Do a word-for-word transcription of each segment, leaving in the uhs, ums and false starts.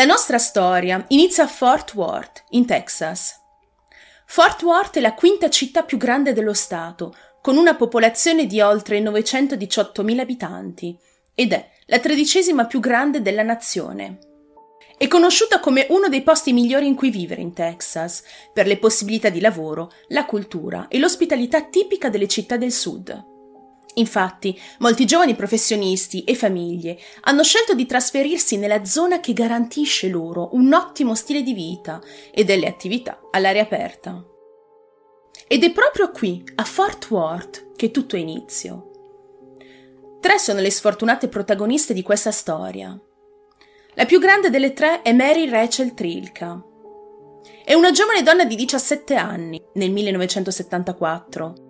La nostra storia inizia a Fort Worth, in Texas. Fort Worth è la quinta città più grande dello stato, con una popolazione di oltre novecentodiciottomila abitanti, ed è la tredicesima più grande della nazione. È conosciuta come uno dei posti migliori in cui vivere in Texas, per le possibilità di lavoro, la cultura e l'ospitalità tipica delle città del sud. Infatti, molti giovani professionisti e famiglie hanno scelto di trasferirsi nella zona che garantisce loro un ottimo stile di vita e delle attività all'aria aperta. Ed è proprio qui, a Fort Worth, che tutto è inizio. Tre sono le sfortunate protagoniste di questa storia. La più grande delle tre è Mary Rachel Trilka. È una giovane donna di diciassette anni, nel millenovecentosettantaquattro.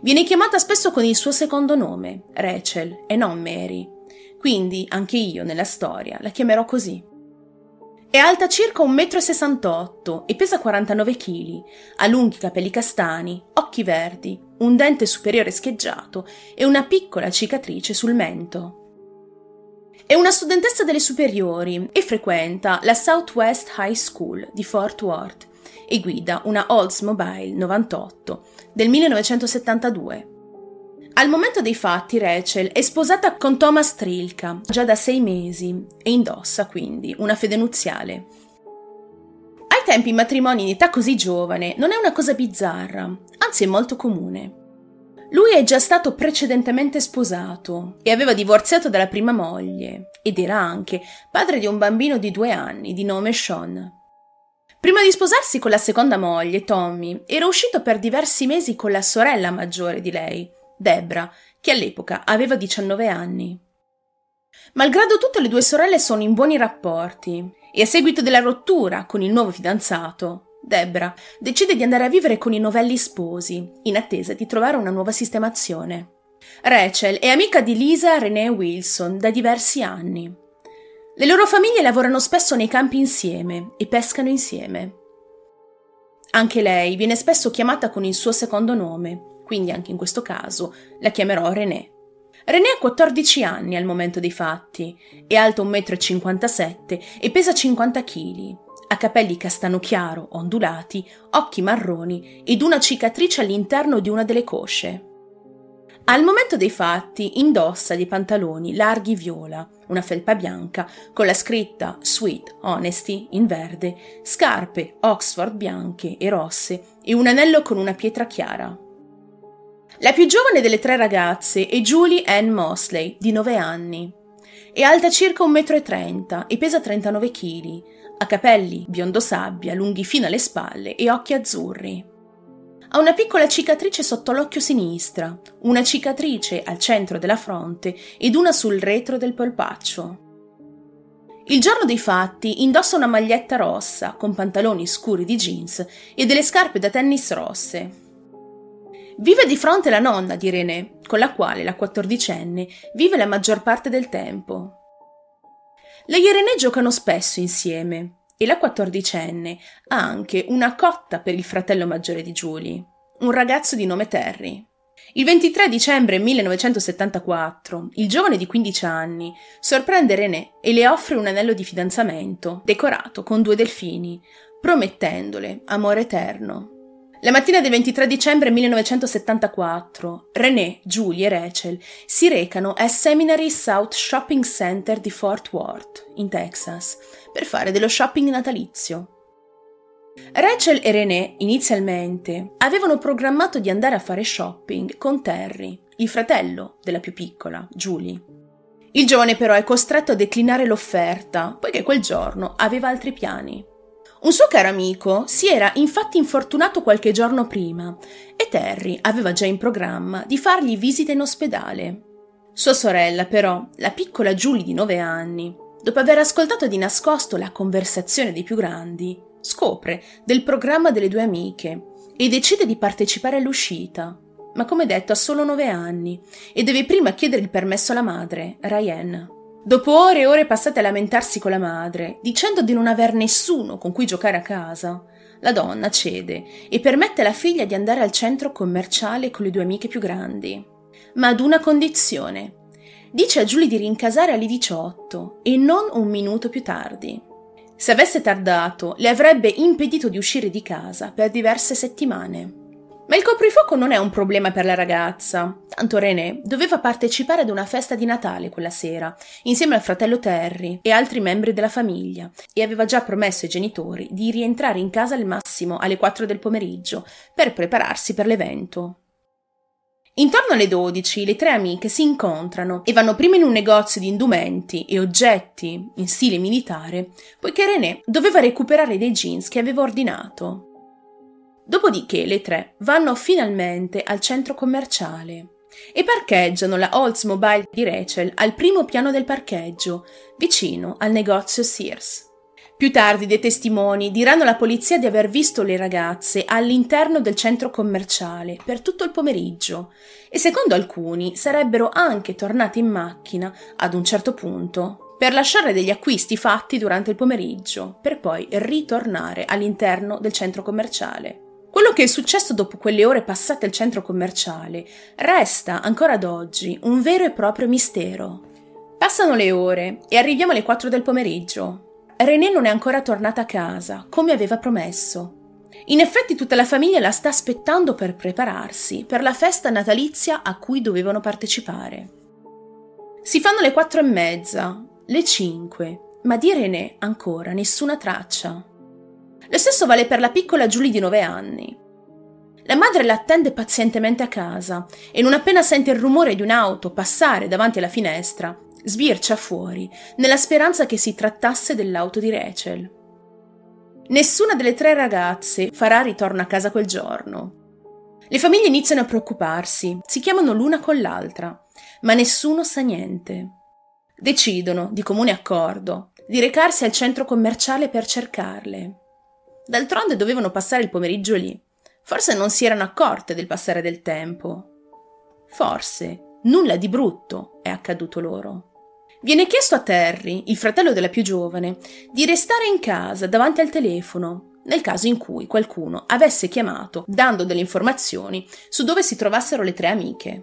Viene chiamata spesso con il suo secondo nome, Rachel, e non Mary, quindi anche io nella storia la chiamerò così. È alta circa un metro e sessantotto e pesa quarantanove chili, ha lunghi capelli castani, occhi verdi, un dente superiore scheggiato e una piccola cicatrice sul mento. È una studentessa delle superiori e frequenta la Southwest High School di Fort Worth e guida una Oldsmobile novantotto del millenovecentosettantadue. Al momento dei fatti Rachel è sposata con Thomas Trilka già da sei mesi e indossa quindi una fede nuziale. Ai tempi i matrimoni in età così giovane non è una cosa bizzarra, anzi è molto comune. Lui è già stato precedentemente sposato e aveva divorziato dalla prima moglie ed era anche padre di un bambino di due anni di nome Sean. Prima di sposarsi con la seconda moglie, Tommy, era uscito per diversi mesi con la sorella maggiore di lei, Debra, che all'epoca aveva diciannove anni. Malgrado tutto, le due sorelle sono in buoni rapporti e a seguito della rottura con il nuovo fidanzato, Debra decide di andare a vivere con i novelli sposi, in attesa di trovare una nuova sistemazione. Rachel è amica di Lisa Renee Wilson da diversi anni. Le loro famiglie lavorano spesso nei campi insieme e pescano insieme. Anche lei viene spesso chiamata con il suo secondo nome, quindi anche in questo caso la chiamerò René. René ha quattordici anni al momento dei fatti, è alta un metro e cinquantasette e pesa cinquanta chili, ha capelli castano chiaro, ondulati, occhi marroni ed una cicatrice all'interno di una delle cosce. Al momento dei fatti indossa dei pantaloni larghi viola, una felpa bianca con la scritta Sweet Honesty in verde, scarpe Oxford bianche e rosse e un anello con una pietra chiara. La più giovane delle tre ragazze è Julie Ann Mosley, di nove anni. È alta circa un metro e trenta e pesa trentanove chili, ha capelli biondo sabbia lunghi fino alle spalle e occhi azzurri. Ha una piccola cicatrice sotto l'occhio sinistra, una cicatrice al centro della fronte ed una sul retro del polpaccio. Il giorno dei fatti indossa una maglietta rossa con pantaloni scuri di jeans e delle scarpe da tennis rosse. Vive di fronte alla nonna di René, con la quale la quattordicenne vive la maggior parte del tempo. Lei e René giocano spesso insieme. E la quattordicenne ha anche una cotta per il fratello maggiore di Julie, un ragazzo di nome Terry. Il ventitré dicembre millenovecentosettantaquattro, il giovane di quindici anni sorprende René e le offre un anello di fidanzamento decorato con due delfini, promettendole amore eterno. La mattina del ventitré dicembre millenovecentosettantaquattro, René, Julie e Rachel si recano al Seminary South Shopping Center di Fort Worth, in Texas, per fare dello shopping natalizio. Rachel e René, inizialmente, avevano programmato di andare a fare shopping con Terry, il fratello della più piccola, Julie. Il giovane però è costretto a declinare l'offerta, poiché quel giorno aveva altri piani. Un suo caro amico si era infatti infortunato qualche giorno prima e Terry aveva già in programma di fargli visita in ospedale. Sua sorella però, la piccola Julie di nove anni, dopo aver ascoltato di nascosto la conversazione dei più grandi, scopre del programma delle due amiche e decide di partecipare all'uscita, ma come detto ha solo nove anni e deve prima chiedere il permesso alla madre, Ryan. Dopo ore e ore passate a lamentarsi con la madre, dicendo di non aver nessuno con cui giocare a casa, la donna cede e permette alla figlia di andare al centro commerciale con le due amiche più grandi. Ma ad una condizione. Dice a Julie di rincasare alle diciotto e non un minuto più tardi. Se avesse tardato, le avrebbe impedito di uscire di casa per diverse settimane. Ma il coprifuoco non è un problema per la ragazza, tanto René doveva partecipare ad una festa di Natale quella sera, insieme al fratello Terry e altri membri della famiglia, e aveva già promesso ai genitori di rientrare in casa al massimo alle quattro del pomeriggio per prepararsi per l'evento. Intorno alle dodici le tre amiche si incontrano e vanno prima in un negozio di indumenti e oggetti in stile militare, poiché René doveva recuperare dei jeans che aveva ordinato. Dopodiché le tre vanno finalmente al centro commerciale e parcheggiano la Oldsmobile di Rachel al primo piano del parcheggio, vicino al negozio Sears. Più tardi dei testimoni diranno alla polizia di aver visto le ragazze all'interno del centro commerciale per tutto il pomeriggio e secondo alcuni sarebbero anche tornate in macchina ad un certo punto per lasciare degli acquisti fatti durante il pomeriggio per poi ritornare all'interno del centro commerciale. Quello che è successo dopo quelle ore passate al centro commerciale resta ancora ad oggi un vero e proprio mistero. Passano le ore e arriviamo alle quattro del pomeriggio. René non è ancora tornata a casa, come aveva promesso. In effetti tutta la famiglia la sta aspettando per prepararsi per la festa natalizia a cui dovevano partecipare. Si fanno le quattro e mezza, le cinque, ma di René ancora nessuna traccia. Lo stesso vale per la piccola Julie di nove anni. La madre l'attende pazientemente a casa e non appena sente il rumore di un'auto passare davanti alla finestra, sbircia fuori, nella speranza che si trattasse dell'auto di Rachel. Nessuna delle tre ragazze farà ritorno a casa quel giorno. Le famiglie iniziano a preoccuparsi, si chiamano l'una con l'altra, ma nessuno sa niente. Decidono, di comune accordo, di recarsi al centro commerciale per cercarle. D'altronde dovevano passare il pomeriggio lì. Forse non si erano accorte del passare del tempo. Forse nulla di brutto è accaduto loro. Viene chiesto a Terry, il fratello della più giovane, di restare in casa davanti al telefono nel caso in cui qualcuno avesse chiamato dando delle informazioni su dove si trovassero le tre amiche.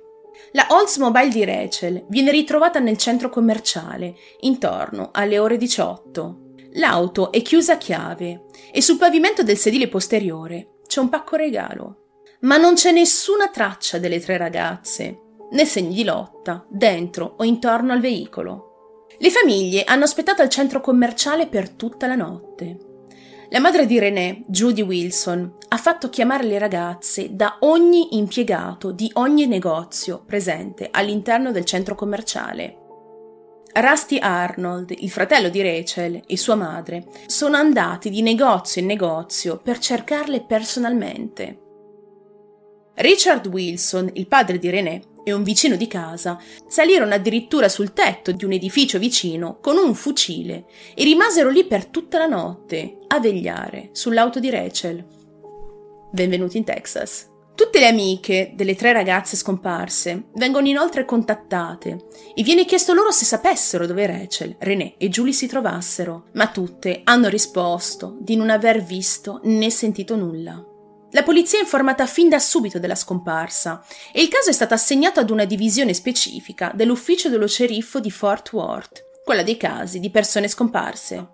La Oldsmobile di Rachel viene ritrovata nel centro commerciale intorno alle ore diciotto. L'auto è chiusa a chiave e sul pavimento del sedile posteriore c'è un pacco regalo. Ma non c'è nessuna traccia delle tre ragazze, né segni di lotta, dentro o intorno al veicolo. Le famiglie hanno aspettato al centro commerciale per tutta la notte. La madre di René, Judy Wilson, ha fatto chiamare le ragazze da ogni impiegato di ogni negozio presente all'interno del centro commerciale. Rusty Arnold, il fratello di Rachel, e sua madre sono andati di negozio in negozio per cercarle personalmente. Richard Wilson, il padre di René, e un vicino di casa salirono addirittura sul tetto di un edificio vicino con un fucile e rimasero lì per tutta la notte a vegliare sull'auto di Rachel. Benvenuti in Texas. Tutte le amiche delle tre ragazze scomparse vengono inoltre contattate e viene chiesto loro se sapessero dove Rachel, René e Julie si trovassero, ma tutte hanno risposto di non aver visto né sentito nulla. La polizia è informata fin da subito della scomparsa e il caso è stato assegnato ad una divisione specifica dell'ufficio dello sceriffo di Fort Worth, quella dei casi di persone scomparse.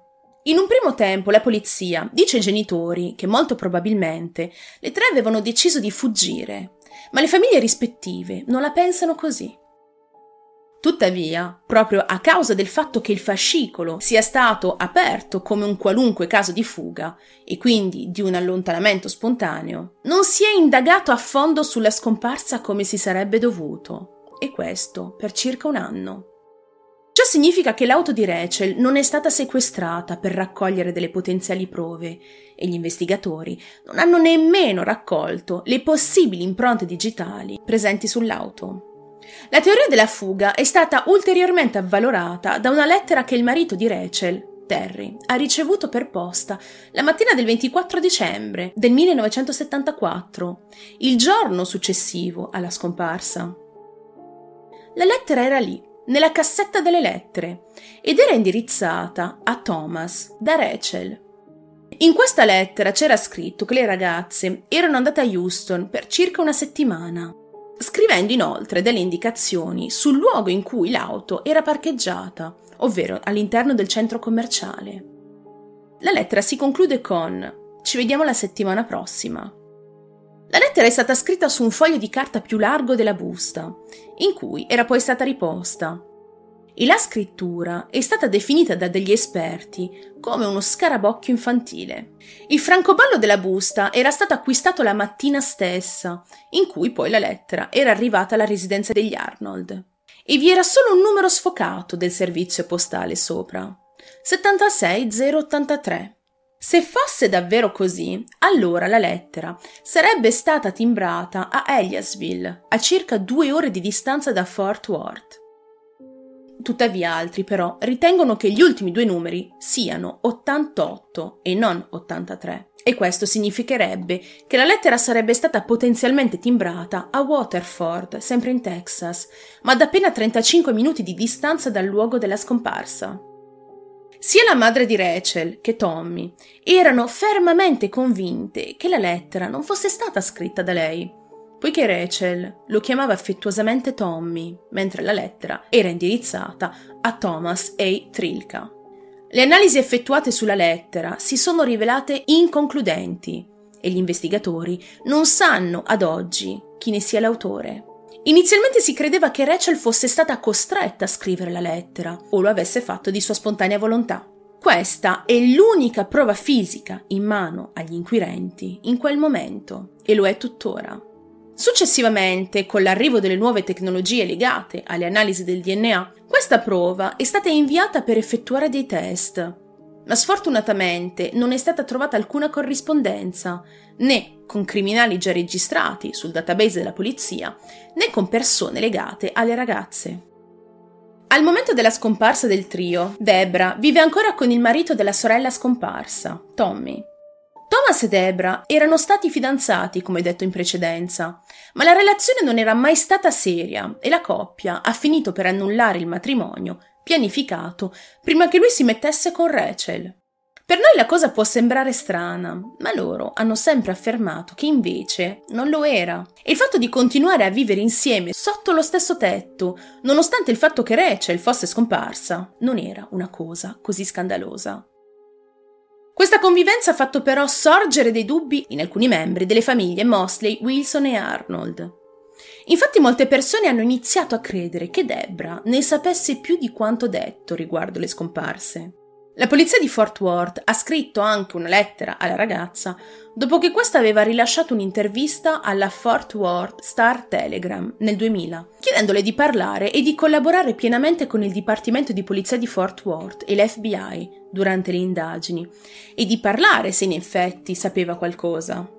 In un primo tempo la polizia dice ai genitori che molto probabilmente le tre avevano deciso di fuggire, ma le famiglie rispettive non la pensano così. Tuttavia, proprio a causa del fatto che il fascicolo sia stato aperto come un qualunque caso di fuga e quindi di un allontanamento spontaneo, non si è indagato a fondo sulla scomparsa come si sarebbe dovuto, e questo per circa un anno. Ciò significa che l'auto di Rachel non è stata sequestrata per raccogliere delle potenziali prove e gli investigatori non hanno nemmeno raccolto le possibili impronte digitali presenti sull'auto. La teoria della fuga è stata ulteriormente avvalorata da una lettera che il marito di Rachel, Terry, ha ricevuto per posta la mattina del ventiquattro dicembre del millenovecentosettantaquattro, il giorno successivo alla scomparsa. La lettera era lì, nella cassetta delle lettere, ed era indirizzata a Thomas da Rachel. In questa lettera c'era scritto che le ragazze erano andate a Houston per circa una settimana, scrivendo inoltre delle indicazioni sul luogo in cui l'auto era parcheggiata, ovvero all'interno del centro commerciale. La lettera si conclude con «Ci vediamo la settimana prossima». La lettera è stata scritta su un foglio di carta più largo della busta, in cui era poi stata riposta. E la scrittura è stata definita da degli esperti come uno scarabocchio infantile. Il francobollo della busta era stato acquistato la mattina stessa, in cui poi la lettera era arrivata alla residenza degli Arnold. E vi era solo un numero sfocato del servizio postale sopra, settantasei zero ottantatré. Se fosse davvero così, allora la lettera sarebbe stata timbrata a Elliasville, a circa due ore di distanza da Fort Worth. Tuttavia altri però ritengono che gli ultimi due numeri siano ottantotto e non ottantatré, e questo significherebbe che la lettera sarebbe stata potenzialmente timbrata a Waterford, sempre in Texas, ma ad appena trentacinque minuti di distanza dal luogo della scomparsa. Sia la madre di Rachel che Tommy erano fermamente convinte che la lettera non fosse stata scritta da lei, poiché Rachel lo chiamava affettuosamente Tommy, mentre la lettera era indirizzata a Thomas A. Trilka. Le analisi effettuate sulla lettera si sono rivelate inconcludenti e gli investigatori non sanno ad oggi chi ne sia l'autore. Inizialmente si credeva che Rachel fosse stata costretta a scrivere la lettera o lo avesse fatto di sua spontanea volontà. Questa è l'unica prova fisica in mano agli inquirenti in quel momento e lo è tuttora. Successivamente, con l'arrivo delle nuove tecnologie legate alle analisi del D N A, questa prova è stata inviata per effettuare dei test, ma sfortunatamente non è stata trovata alcuna corrispondenza, né con criminali già registrati sul database della polizia, né con persone legate alle ragazze. Al momento della scomparsa del trio, Debra vive ancora con il marito della sorella scomparsa, Tommy. Thomas e Debra erano stati fidanzati, come detto in precedenza, ma la relazione non era mai stata seria e la coppia ha finito per annullare il matrimonio pianificato prima che lui si mettesse con Rachel. Per noi la cosa può sembrare strana, ma loro hanno sempre affermato che invece non lo era. E il fatto di continuare a vivere insieme sotto lo stesso tetto, nonostante il fatto che Rachel fosse scomparsa, non era una cosa così scandalosa. Questa convivenza ha fatto però sorgere dei dubbi in alcuni membri delle famiglie Mosley, Wilson e Arnold. Infatti molte persone hanno iniziato a credere che Debra ne sapesse più di quanto detto riguardo le scomparse. La polizia di Fort Worth ha scritto anche una lettera alla ragazza dopo che questa aveva rilasciato un'intervista alla Fort Worth Star Telegram nel duemila, chiedendole di parlare e di collaborare pienamente con il Dipartimento di Polizia di Fort Worth e l'F B I durante le indagini, e di parlare se in effetti sapeva qualcosa.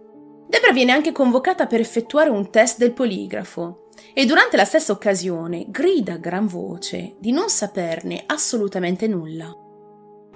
Debra viene anche convocata per effettuare un test del poligrafo, e durante la stessa occasione grida a gran voce di non saperne assolutamente nulla.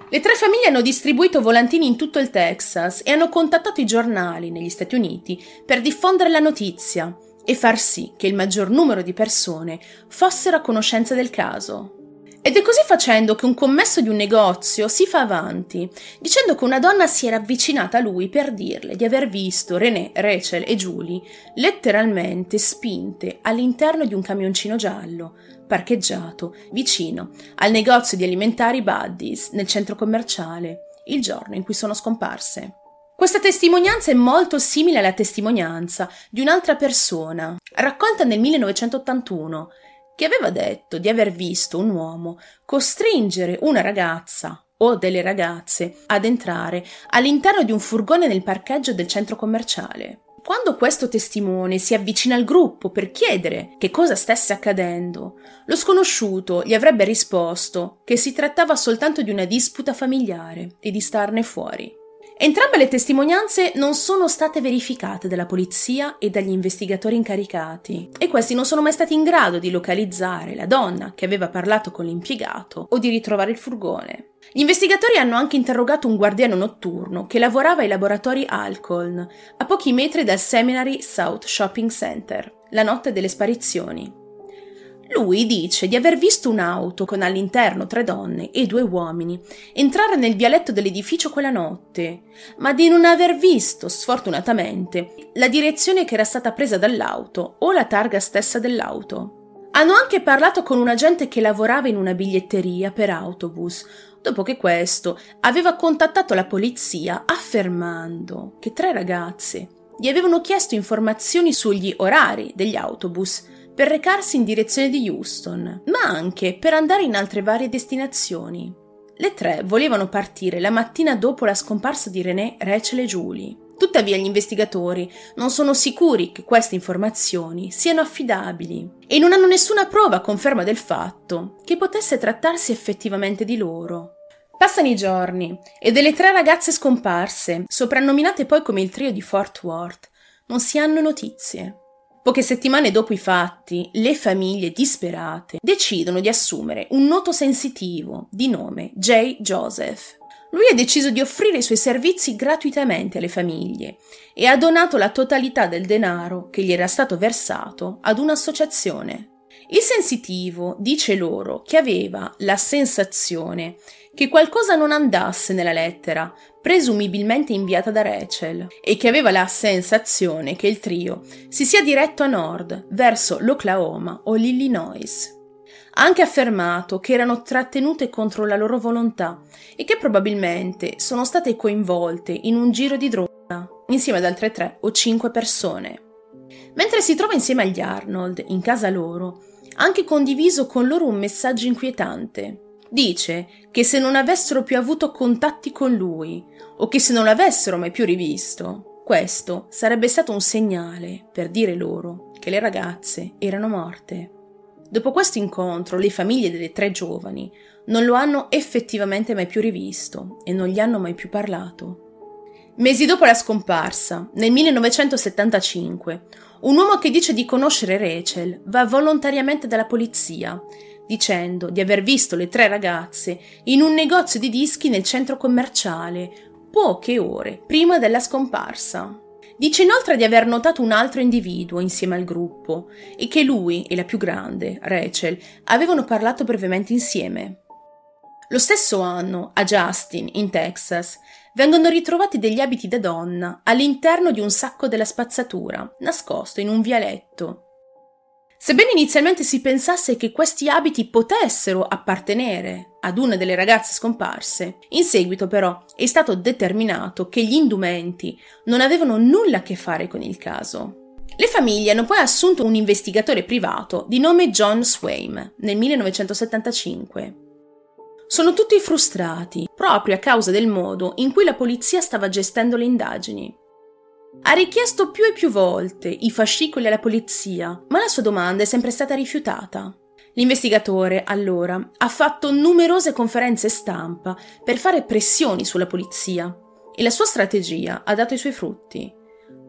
Le tre famiglie hanno distribuito volantini in tutto il Texas e hanno contattato i giornali negli Stati Uniti per diffondere la notizia e far sì che il maggior numero di persone fossero a conoscenza del caso. Ed è così facendo che un commesso di un negozio si fa avanti, dicendo che una donna si era avvicinata a lui per dirle di aver visto René, Rachel e Julie letteralmente spinte all'interno di un camioncino giallo, parcheggiato vicino al negozio di alimentari Buddies nel centro commerciale, il giorno in cui sono scomparse. Questa testimonianza è molto simile alla testimonianza di un'altra persona, raccolta nel millenovecentottantuno, che aveva detto di aver visto un uomo costringere una ragazza o delle ragazze ad entrare all'interno di un furgone nel parcheggio del centro commerciale. Quando questo testimone si avvicina al gruppo per chiedere che cosa stesse accadendo, lo sconosciuto gli avrebbe risposto che si trattava soltanto di una disputa familiare e di starne fuori. Entrambe le testimonianze non sono state verificate dalla polizia e dagli investigatori incaricati, e questi non sono mai stati in grado di localizzare la donna che aveva parlato con l'impiegato o di ritrovare il furgone. Gli investigatori hanno anche interrogato un guardiano notturno che lavorava ai laboratori Alcoln, a pochi metri dal Seminary South Shopping Center, la notte delle sparizioni. Lui dice di aver visto un'auto con all'interno tre donne e due uomini entrare nel vialetto dell'edificio quella notte, ma di non aver visto, sfortunatamente, la direzione che era stata presa dall'auto o la targa stessa dell'auto. Hanno anche parlato con un agente che lavorava in una biglietteria per autobus, dopo che questo aveva contattato la polizia affermando che tre ragazze gli avevano chiesto informazioni sugli orari degli autobus per recarsi in direzione di Houston, ma anche per andare in altre varie destinazioni. Le tre volevano partire la mattina dopo la scomparsa di Renee, Rachel e Julie. Tuttavia gli investigatori non sono sicuri che queste informazioni siano affidabili e non hanno nessuna prova a conferma del fatto che potesse trattarsi effettivamente di loro. Passano i giorni e delle tre ragazze scomparse, soprannominate poi come il trio di Fort Worth, non si hanno notizie. Poche settimane dopo i fatti, le famiglie disperate decidono di assumere un noto sensitivo di nome Jay Joseph. Lui ha deciso di offrire i suoi servizi gratuitamente alle famiglie e ha donato la totalità del denaro che gli era stato versato ad un'associazione. Il sensitivo dice loro che aveva la sensazione che qualcosa non andasse nella lettera, presumibilmente inviata da Rachel, e che aveva la sensazione che il trio si sia diretto a nord, verso l'Oklahoma o l'Illinois. Ha anche affermato che erano trattenute contro la loro volontà e che probabilmente sono state coinvolte in un giro di droga insieme ad altre tre o cinque persone. Mentre si trova insieme agli Arnold in casa loro, ha anche condiviso con loro un messaggio inquietante. Dice che se non avessero più avuto contatti con lui o che se non l'avessero mai più rivisto, questo sarebbe stato un segnale per dire loro che le ragazze erano morte. Dopo questo incontro, le famiglie delle tre giovani non lo hanno effettivamente mai più rivisto e non gli hanno mai più parlato. Mesi dopo la scomparsa, nel millenovecentosettantacinque, un uomo che dice di conoscere Rachel va volontariamente dalla polizia dicendo di aver visto le tre ragazze in un negozio di dischi nel centro commerciale poche ore prima della scomparsa. Dice inoltre di aver notato un altro individuo insieme al gruppo e che lui e la più grande, Rachel, avevano parlato brevemente insieme. Lo stesso anno, a Justin, in Texas, vengono ritrovati degli abiti da donna all'interno di un sacco della spazzatura, nascosto in un vialetto. Sebbene inizialmente si pensasse che questi abiti potessero appartenere ad una delle ragazze scomparse, in seguito però è stato determinato che gli indumenti non avevano nulla a che fare con il caso. Le famiglie hanno poi assunto un investigatore privato di nome John Swain nel millenovecentosettantacinque. Sono tutti frustrati proprio a causa del modo in cui la polizia stava gestendo le indagini. Ha richiesto più e più volte i fascicoli alla polizia, ma la sua domanda è sempre stata rifiutata. L'investigatore, allora, ha fatto numerose conferenze stampa per fare pressioni sulla polizia e la sua strategia ha dato i suoi frutti,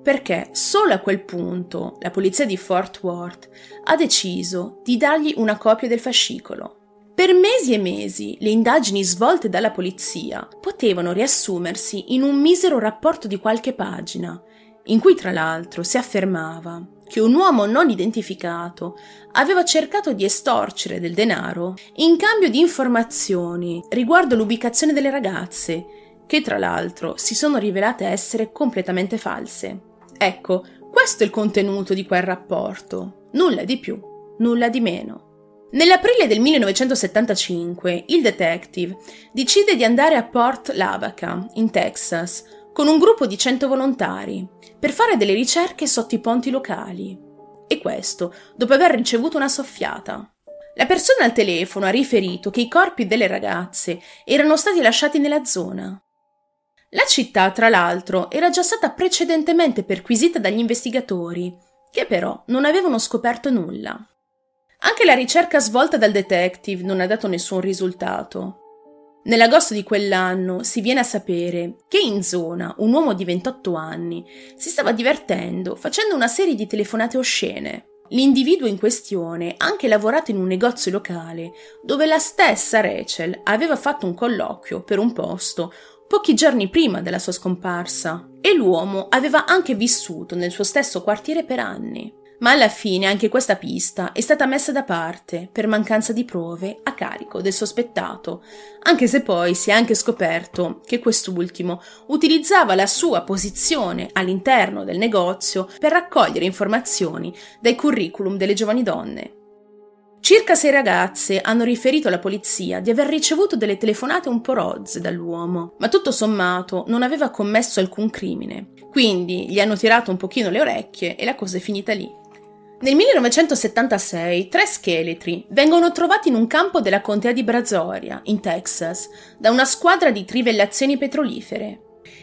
perché solo a quel punto la polizia di Fort Worth ha deciso di dargli una copia del fascicolo. Per mesi e mesi le indagini svolte dalla polizia potevano riassumersi in un misero rapporto di qualche pagina, in cui tra l'altro si affermava che un uomo non identificato aveva cercato di estorcere del denaro in cambio di informazioni riguardo l'ubicazione delle ragazze, che tra l'altro si sono rivelate essere completamente false. Ecco, questo è il contenuto di quel rapporto. Nulla di più, nulla di meno. Nell'aprile del millenovecentosettantacinque, il detective decide di andare a Port Lavaca, in Texas, con un gruppo di cento volontari, per fare delle ricerche sotto i ponti locali. E questo dopo aver ricevuto una soffiata. La persona al telefono ha riferito che i corpi delle ragazze erano stati lasciati nella zona. La città, tra l'altro, era già stata precedentemente perquisita dagli investigatori, che però non avevano scoperto nulla. Anche la ricerca svolta dal detective non ha dato nessun risultato. Nell'agosto di quell'anno si viene a sapere che in zona un uomo di ventotto anni si stava divertendo facendo una serie di telefonate oscene. L'individuo in questione ha anche lavorato in un negozio locale dove la stessa Rachel aveva fatto un colloquio per un posto pochi giorni prima della sua scomparsa e l'uomo aveva anche vissuto nel suo stesso quartiere per anni. Ma alla fine anche questa pista è stata messa da parte per mancanza di prove a carico del sospettato, anche se poi si è anche scoperto che quest'ultimo utilizzava la sua posizione all'interno del negozio per raccogliere informazioni dai curriculum delle giovani donne. Circa sei ragazze hanno riferito alla polizia di aver ricevuto delle telefonate un po' rozze dall'uomo, ma tutto sommato non aveva commesso alcun crimine, quindi gli hanno tirato un pochino le orecchie e la cosa è finita lì. Nel millenovecentosettantasei tre scheletri vengono trovati in un campo della contea di Brazoria, in Texas, da una squadra di trivellazioni petrolifere.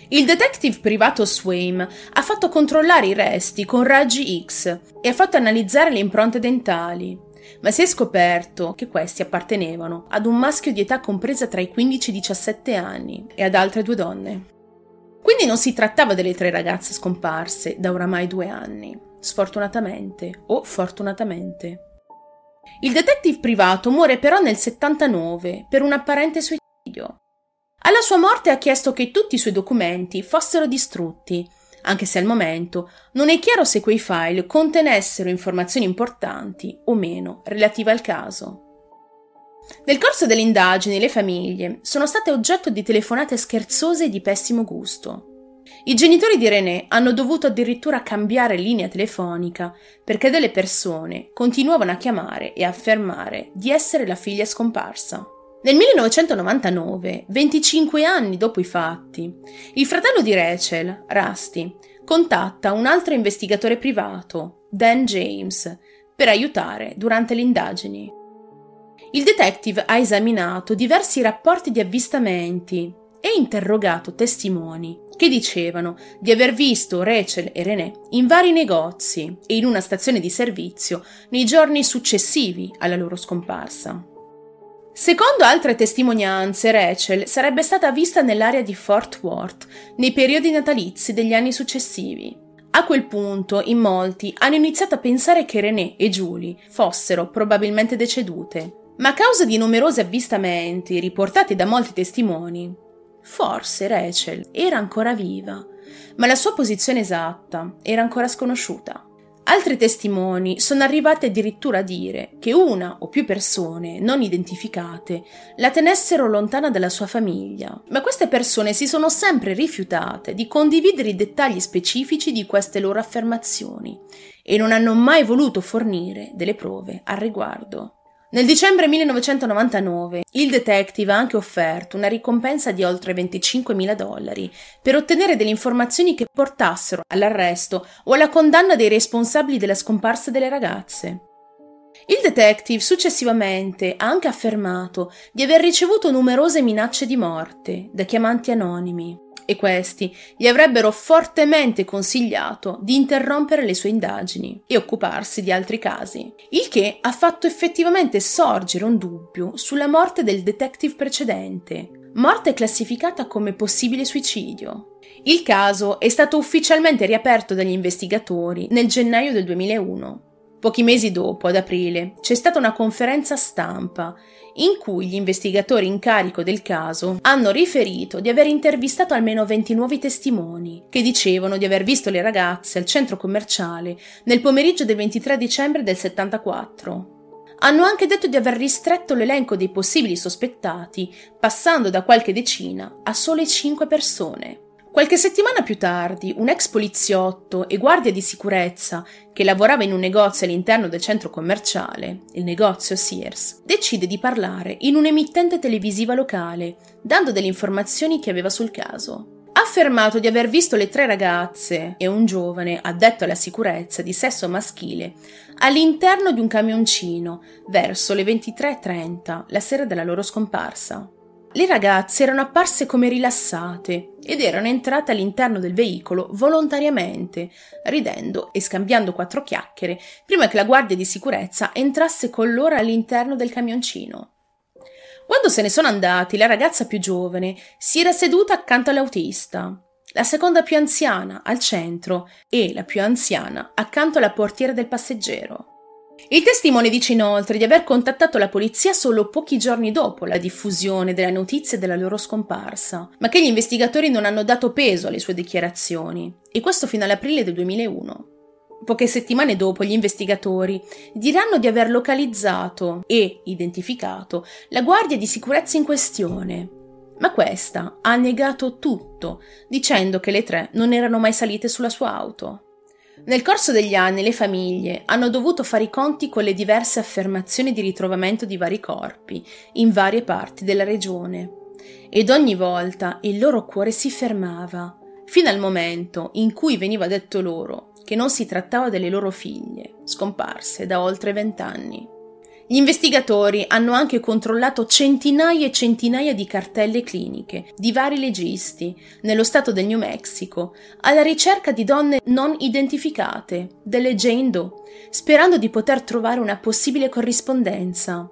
Il detective privato Swain ha fatto controllare i resti con raggi X e ha fatto analizzare le impronte dentali, ma si è scoperto che questi appartenevano ad un maschio di età compresa tra i quindici e i diciassette anni e ad altre due donne. Quindi non si trattava delle tre ragazze scomparse da oramai due anni, sfortunatamente o fortunatamente. Il detective privato muore però nel settantanove per un apparente suicidio. Alla sua morte ha chiesto che tutti i suoi documenti fossero distrutti, anche se al momento non è chiaro se quei file contenessero informazioni importanti o meno relative al caso. Nel corso delle indagini le famiglie sono state oggetto di telefonate scherzose e di pessimo gusto. I genitori di René hanno dovuto addirittura cambiare linea telefonica perché delle persone continuavano a chiamare e a affermare di essere la figlia scomparsa. Nel millenovecentonovantanove, venticinque anni dopo i fatti, il fratello di Rachel, Rusty, contatta un altro investigatore privato, Dan James, per aiutare durante le indagini. Il detective ha esaminato diversi rapporti di avvistamenti e interrogato testimoni che dicevano di aver visto Rachel e René in vari negozi e in una stazione di servizio nei giorni successivi alla loro scomparsa. Secondo altre testimonianze, Rachel sarebbe stata vista nell'area di Fort Worth nei periodi natalizi degli anni successivi. A quel punto, in molti hanno iniziato a pensare che René e Julie fossero probabilmente decedute, ma a causa di numerosi avvistamenti riportati da molti testimoni, forse Rachel era ancora viva, ma la sua posizione esatta era ancora sconosciuta. Altri testimoni sono arrivati addirittura a dire che una o più persone non identificate la tenessero lontana dalla sua famiglia, ma queste persone si sono sempre rifiutate di condividere i dettagli specifici di queste loro affermazioni e non hanno mai voluto fornire delle prove al riguardo. Nel dicembre millenovecentonovantanove il detective ha anche offerto una ricompensa di oltre venticinquemila dollari per ottenere delle informazioni che portassero all'arresto o alla condanna dei responsabili della scomparsa delle ragazze. Il detective successivamente ha anche affermato di aver ricevuto numerose minacce di morte da chiamanti anonimi e questi gli avrebbero fortemente consigliato di interrompere le sue indagini e occuparsi di altri casi, il che ha fatto effettivamente sorgere un dubbio sulla morte del detective precedente, morte classificata come possibile suicidio. Il caso è stato ufficialmente riaperto dagli investigatori nel gennaio del duemilauno. Pochi mesi dopo, ad aprile, c'è stata una conferenza stampa in cui gli investigatori in carico del caso hanno riferito di aver intervistato almeno venti nuovi testimoni che dicevano di aver visto le ragazze al centro commerciale nel pomeriggio del ventitré dicembre del settantaquattro. Hanno anche detto di aver ristretto l'elenco dei possibili sospettati, passando da qualche decina a sole cinque persone. Qualche settimana più tardi, un ex poliziotto e guardia di sicurezza che lavorava in un negozio all'interno del centro commerciale, il negozio Sears, decide di parlare in un'emittente televisiva locale, dando delle informazioni che aveva sul caso. Ha affermato di aver visto le tre ragazze e un giovane addetto alla sicurezza di sesso maschile all'interno di un camioncino verso le ventitré e trenta la sera della loro scomparsa. Le ragazze erano apparse come rilassate ed erano entrate all'interno del veicolo volontariamente, ridendo e scambiando quattro chiacchiere prima che la guardia di sicurezza entrasse con loro all'interno del camioncino. Quando se ne sono andati, la ragazza più giovane si era seduta accanto all'autista, la seconda più anziana al centro e la più anziana accanto alla portiera del passeggero. Il testimone dice inoltre di aver contattato la polizia solo pochi giorni dopo la diffusione della notizia della loro scomparsa, ma che gli investigatori non hanno dato peso alle sue dichiarazioni, e questo fino all'aprile del duemilauno. Poche settimane dopo gli investigatori diranno di aver localizzato e identificato la guardia di sicurezza in questione, ma questa ha negato tutto, dicendo che le tre non erano mai salite sulla sua auto. Nel corso degli anni le famiglie hanno dovuto fare i conti con le diverse affermazioni di ritrovamento di vari corpi in varie parti della regione, ed ogni volta il loro cuore si fermava, fino al momento in cui veniva detto loro che non si trattava delle loro figlie, scomparse da oltre vent'anni. Gli investigatori hanno anche controllato centinaia e centinaia di cartelle cliniche di vari legisti nello stato del New Mexico alla ricerca di donne non identificate, delle Jane Doe, sperando di poter trovare una possibile corrispondenza.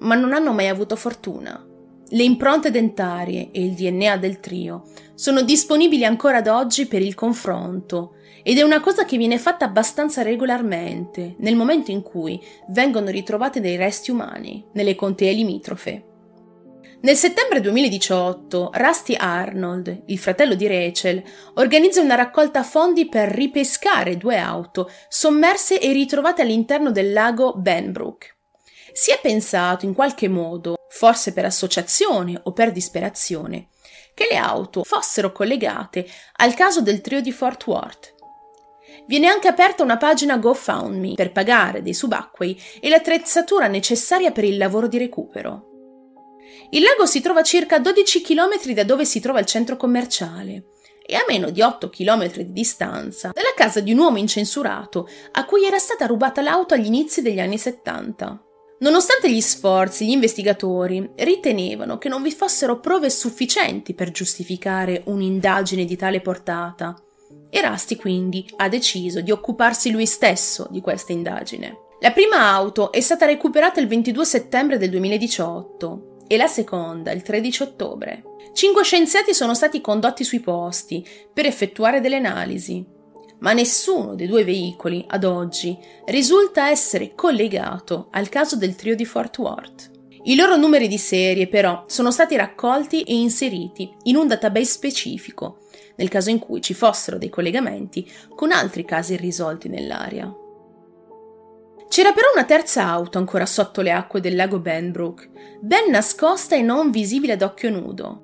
Ma non hanno mai avuto fortuna. Le impronte dentarie e il D N A del trio sono disponibili ancora ad oggi per il confronto, ed è una cosa che viene fatta abbastanza regolarmente nel momento in cui vengono ritrovate dei resti umani nelle contee limitrofe. Nel settembre duemiladiciotto, Rusty Arnold, il fratello di Rachel, organizza una raccolta fondi per ripescare due auto sommerse e ritrovate all'interno del lago Benbrook. Si è pensato in qualche modo, forse per associazione o per disperazione, che le auto fossero collegate al caso del trio di Fort Worth. Viene anche aperta una pagina GoFundMe per pagare dei subacquei e l'attrezzatura necessaria per il lavoro di recupero. Il lago si trova a circa dodici chilometri da dove si trova il centro commerciale e a meno di otto chilometri di distanza dalla casa di un uomo incensurato a cui era stata rubata l'auto agli inizi degli anni settanta. Nonostante gli sforzi, gli investigatori ritenevano che non vi fossero prove sufficienti per giustificare un'indagine di tale portata e Rusty quindi ha deciso di occuparsi lui stesso di questa indagine. La prima auto è stata recuperata il ventidue settembre del duemiladiciotto e la seconda il tredici ottobre. Cinque scienziati sono stati condotti sui posti per effettuare delle analisi, ma nessuno dei due veicoli, ad oggi, risulta essere collegato al caso del trio di Fort Worth. I loro numeri di serie, però, sono stati raccolti e inseriti in un database specifico, nel caso in cui ci fossero dei collegamenti con altri casi irrisolti nell'area. C'era però una terza auto ancora sotto le acque del lago Benbrook, ben nascosta e non visibile ad occhio nudo.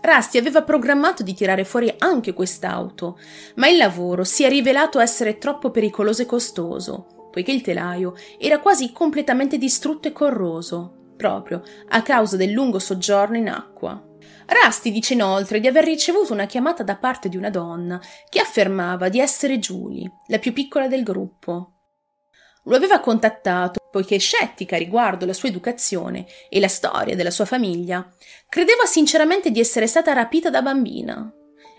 Rusty aveva programmato di tirare fuori anche quest'auto, ma il lavoro si è rivelato essere troppo pericoloso e costoso, poiché il telaio era quasi completamente distrutto e corroso, proprio a causa del lungo soggiorno in acqua. Rusty dice inoltre di aver ricevuto una chiamata da parte di una donna che affermava di essere Julie, la più piccola del gruppo. Lo aveva contattato poiché scettica riguardo la sua educazione e la storia della sua famiglia, credeva sinceramente di essere stata rapita da bambina.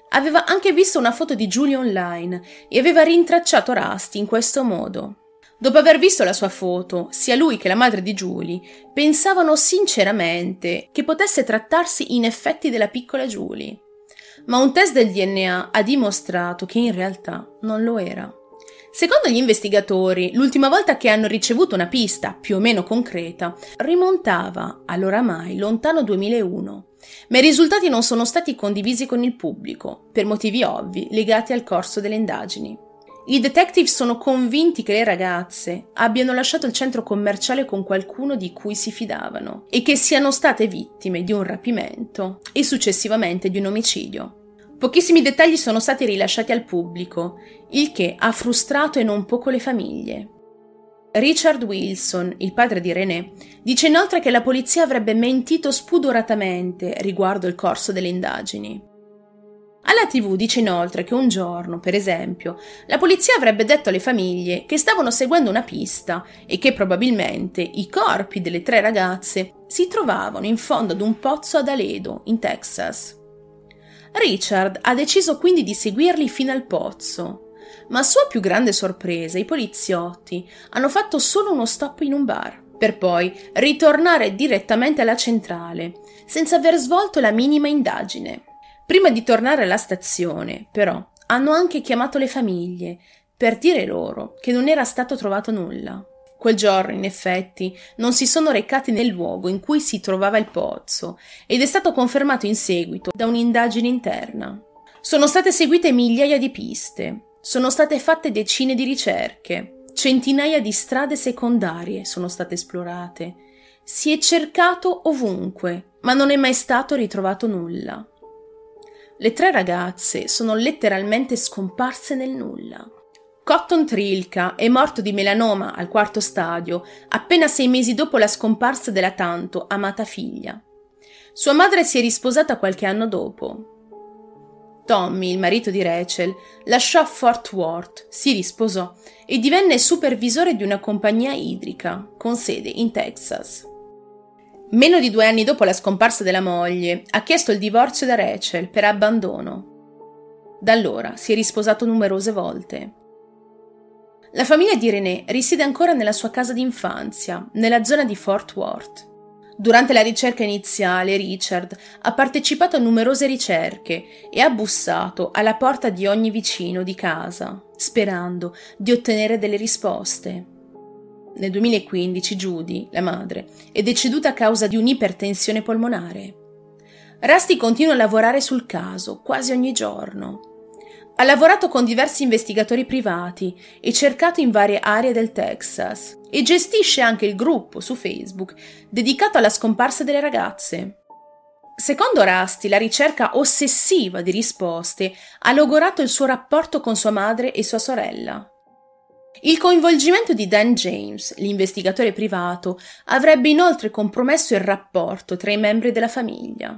Aveva anche visto una foto di Julie online e aveva rintracciato Rusty in questo modo. Dopo aver visto la sua foto, sia lui che la madre di Julie pensavano sinceramente che potesse trattarsi in effetti della piccola Julie, ma un test del D N A ha dimostrato che in realtà non lo era. Secondo gli investigatori, l'ultima volta che hanno ricevuto una pista più o meno concreta rimontava all'oramai lontano duemilauno, ma i risultati non sono stati condivisi con il pubblico, per motivi ovvi legati al corso delle indagini. I detective sono convinti che le ragazze abbiano lasciato il centro commerciale con qualcuno di cui si fidavano e che siano state vittime di un rapimento e successivamente di un omicidio. Pochissimi dettagli sono stati rilasciati al pubblico, il che ha frustrato e non poco le famiglie. Richard Wilson, il padre di René, dice inoltre che la polizia avrebbe mentito spudoratamente riguardo il corso delle indagini. Alla tivù dice inoltre che un giorno, per esempio, la polizia avrebbe detto alle famiglie che stavano seguendo una pista e che probabilmente i corpi delle tre ragazze si trovavano in fondo ad un pozzo ad Aledo, in Texas. Richard ha deciso quindi di seguirli fino al pozzo, ma a sua più grande sorpresa i poliziotti hanno fatto solo uno stop in un bar, per poi ritornare direttamente alla centrale, senza aver svolto la minima indagine. Prima di tornare alla stazione, però, hanno anche chiamato le famiglie per dire loro che non era stato trovato nulla. Quel giorno, in effetti, non si sono recati nel luogo in cui si trovava il pozzo ed è stato confermato in seguito da un'indagine interna. Sono state seguite migliaia di piste, sono state fatte decine di ricerche, centinaia di strade secondarie sono state esplorate. Si è cercato ovunque, ma non è mai stato ritrovato nulla. Le tre ragazze sono letteralmente scomparse nel nulla. Cotton Trilka è morto di melanoma al quarto stadio, appena sei mesi dopo la scomparsa della tanto amata figlia. Sua madre si è risposata qualche anno dopo. Tommy, il marito di Rachel, lasciò Fort Worth, si risposò e divenne supervisore di una compagnia idrica con sede in Texas. Meno di due anni dopo la scomparsa della moglie, ha chiesto il divorzio da Rachel per abbandono. Da allora si è risposato numerose volte. La famiglia di René risiede ancora nella sua casa d'infanzia, nella zona di Fort Worth. Durante la ricerca iniziale, Richard ha partecipato a numerose ricerche e ha bussato alla porta di ogni vicino di casa, sperando di ottenere delle risposte. Nel duemilaquindici Judy, la madre, è deceduta a causa di un'ipertensione polmonare. Rusty continua a lavorare sul caso quasi ogni giorno. Ha lavorato con diversi investigatori privati e cercato in varie aree del Texas e gestisce anche il gruppo su Facebook dedicato alla scomparsa delle ragazze. Secondo Rusty, la ricerca ossessiva di risposte ha logorato il suo rapporto con sua madre e sua sorella. Il coinvolgimento di Dan James, l'investigatore privato, avrebbe inoltre compromesso il rapporto tra i membri della famiglia.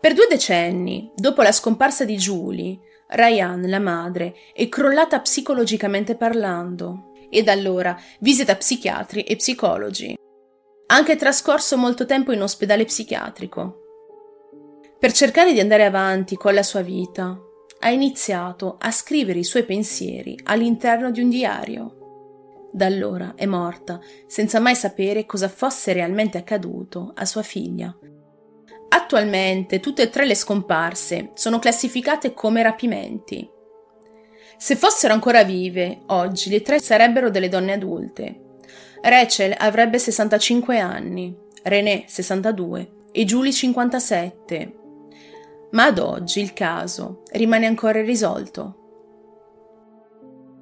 Per due decenni, dopo la scomparsa di Julie, Ryan, la madre, è crollata psicologicamente parlando e da allora visita psichiatri e psicologi. Ha anche trascorso molto tempo in ospedale psichiatrico. Per cercare di andare avanti con la sua vita, ha iniziato a scrivere i suoi pensieri all'interno di un diario. Da allora è morta senza mai sapere cosa fosse realmente accaduto a sua figlia. Attualmente tutte e tre le scomparse sono classificate come rapimenti. Se fossero ancora vive, oggi le tre sarebbero delle donne adulte. Rachel avrebbe sessantacinque anni, René sessantadue e Julie cinquantasette. Ma ad oggi il caso rimane ancora irrisolto.